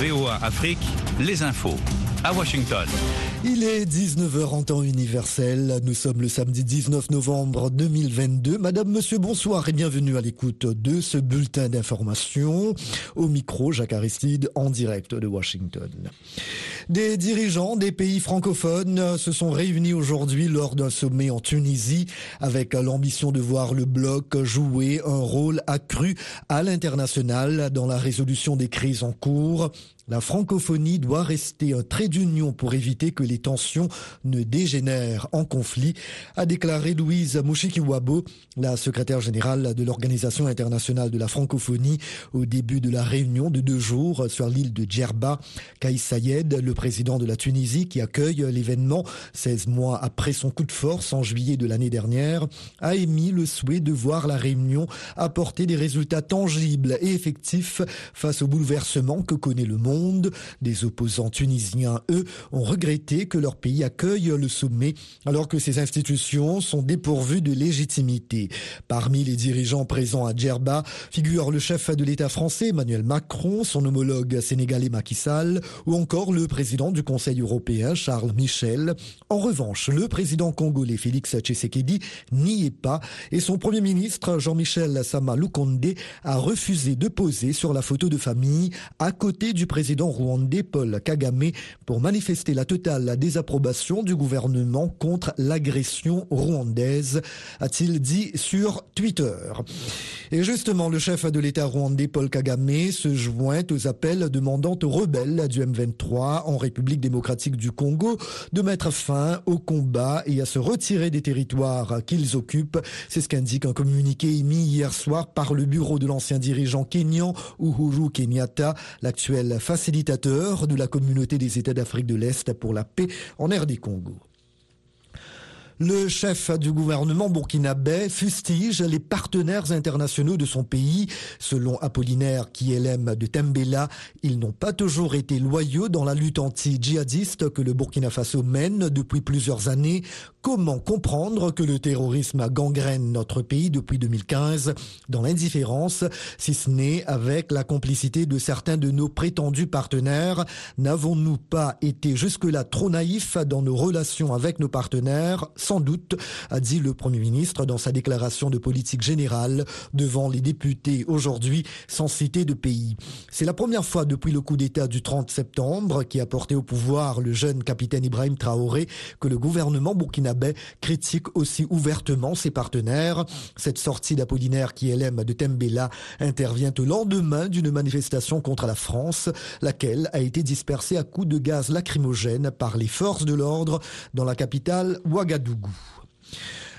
VOA Afrique, les infos. À Washington. Il est 19h en temps universel. Nous sommes le samedi 19 novembre 2022. Madame, monsieur, bonsoir et bienvenue à l'écoute de ce bulletin d'information. Au micro, Jacques Aristide, en direct de Washington. Des dirigeants des pays francophones se sont réunis aujourd'hui lors d'un sommet en Tunisie avec l'ambition de voir le bloc jouer un rôle accru à l'international dans la résolution des crises en cours. La francophonie doit rester un trait d'union pour éviter que les tensions ne dégénèrent en conflit, a déclaré Louise Mouchikiwabo, la secrétaire générale de l'Organisation internationale de la francophonie, au début de la réunion de 2 jours sur l'île de Djerba. Kaïs Saïed, le président de la Tunisie qui accueille l'événement 16 mois après son coup de force en juillet de l'année dernière, a émis le souhait de voir la réunion apporter des résultats tangibles et effectifs face au bouleversement que connaît le monde. Des opposants tunisiens, eux, ont regretté que leur pays accueille le sommet alors que ces institutions sont dépourvues de légitimité. Parmi les dirigeants présents à Djerba figurent le chef de l'État français Emmanuel Macron, son homologue sénégalais Macky Sall ou encore le président du Conseil européen Charles Michel. En revanche, le président congolais Félix Tshisekedi n'y est pas et son premier ministre Jean-Michel Sama Lukonde a refusé de poser sur la photo de famille à côté du président rwandais Paul Kagame pour manifester la totale désapprobation du gouvernement contre l'agression rwandaise, a-t-il dit sur Twitter. Et justement, le chef de l'État rwandais Paul Kagame se joint aux appels demandant aux rebelles du M23 en République démocratique du Congo de mettre fin au combat et à se retirer des territoires qu'ils occupent. C'est ce qu'indique un communiqué émis hier soir par le bureau de l'ancien dirigeant kényan Uhuru Kenyatta, l'actuel facilitateur de la communauté des États d'Afrique de l'Est pour la paix en RD Congo. Le chef du gouvernement burkinabé fustige les partenaires internationaux de son pays. Selon Apollinaire Kyélem de Tambèla, ils n'ont pas toujours été loyaux dans la lutte anti-djihadiste que le Burkina Faso mène depuis plusieurs années. Comment comprendre que le terrorisme gangrène notre pays depuis 2015 dans l'indifférence, si ce n'est avec la complicité de certains de nos prétendus partenaires? N'avons-nous pas été jusque-là trop naïfs dans nos relations avec nos partenaires? Sans doute, a dit le Premier ministre dans sa déclaration de politique générale devant les députés aujourd'hui, sans citer de pays. C'est la première fois depuis le coup d'État du 30 septembre qui a porté au pouvoir le jeune capitaine Ibrahim Traoré que le gouvernement burkinabé critique aussi ouvertement ses partenaires. Cette sortie d'Apollinaire Kyélem de Tambèla intervient au lendemain d'une manifestation contre la France, laquelle a été dispersée à coups de gaz lacrymogène par les forces de l'ordre dans la capitale Ouagadougou.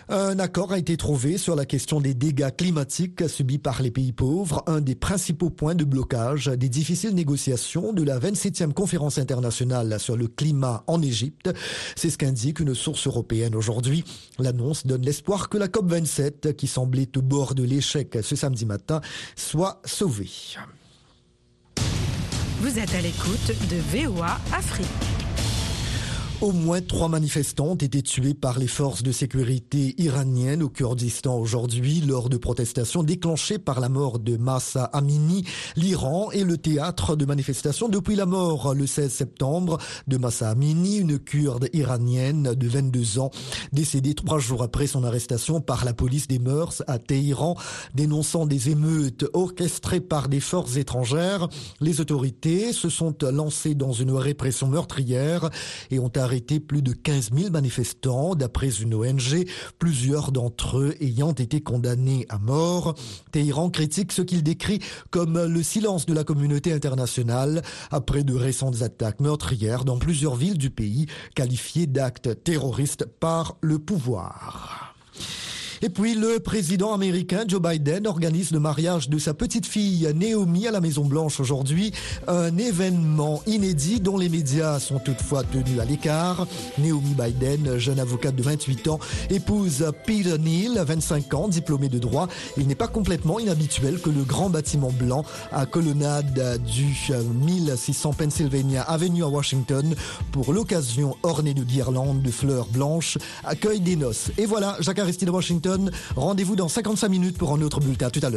Un accord a été trouvé sur la question des dégâts climatiques subis par les pays pauvres, un des principaux points de blocage des difficiles négociations de la 27e conférence internationale sur le climat en Égypte. C'est ce qu'indique une source européenne aujourd'hui. L'annonce donne l'espoir que la COP27, qui semblait au bord de l'échec ce samedi matin, soit sauvée. Vous êtes à l'écoute de VOA Afrique. Au moins 3 manifestants ont été tués par les forces de sécurité iraniennes au Kurdistan aujourd'hui lors de protestations déclenchées par la mort de Mahsa Amini. L'Iran est le théâtre de manifestations depuis la mort le 16 septembre de Mahsa Amini, une Kurde iranienne de 22 ans, décédée 3 jours après son arrestation par la police des mœurs à Téhéran. Dénonçant des émeutes orchestrées par des forces étrangères, les autorités se sont lancées dans une répression meurtrière et ont arrêté plus de 15 000 manifestants, d'après une ONG, plusieurs d'entre eux ayant été condamnés à mort. Téhéran critique ce qu'il décrit comme le silence de la communauté internationale après de récentes attaques meurtrières dans plusieurs villes du pays, qualifiées d'actes terroristes par le pouvoir. Et puis le président américain Joe Biden organise le mariage de sa petite fille Naomi à la Maison-Blanche aujourd'hui. Un événement inédit dont les médias sont toutefois tenus à l'écart. Naomi Biden, jeune avocate de 28 ans, épouse Peter Neal, 25 ans, diplômé de droit. Il n'est pas complètement inhabituel que le grand bâtiment blanc à colonnade du 1600 Pennsylvania Avenue à Washington, pour l'occasion orné de guirlandes de fleurs blanches, accueille des noces. Et voilà, Jacques Aristide, Washington. Rendez-vous dans 55 minutes pour un autre bulletin. À tout à l'heure.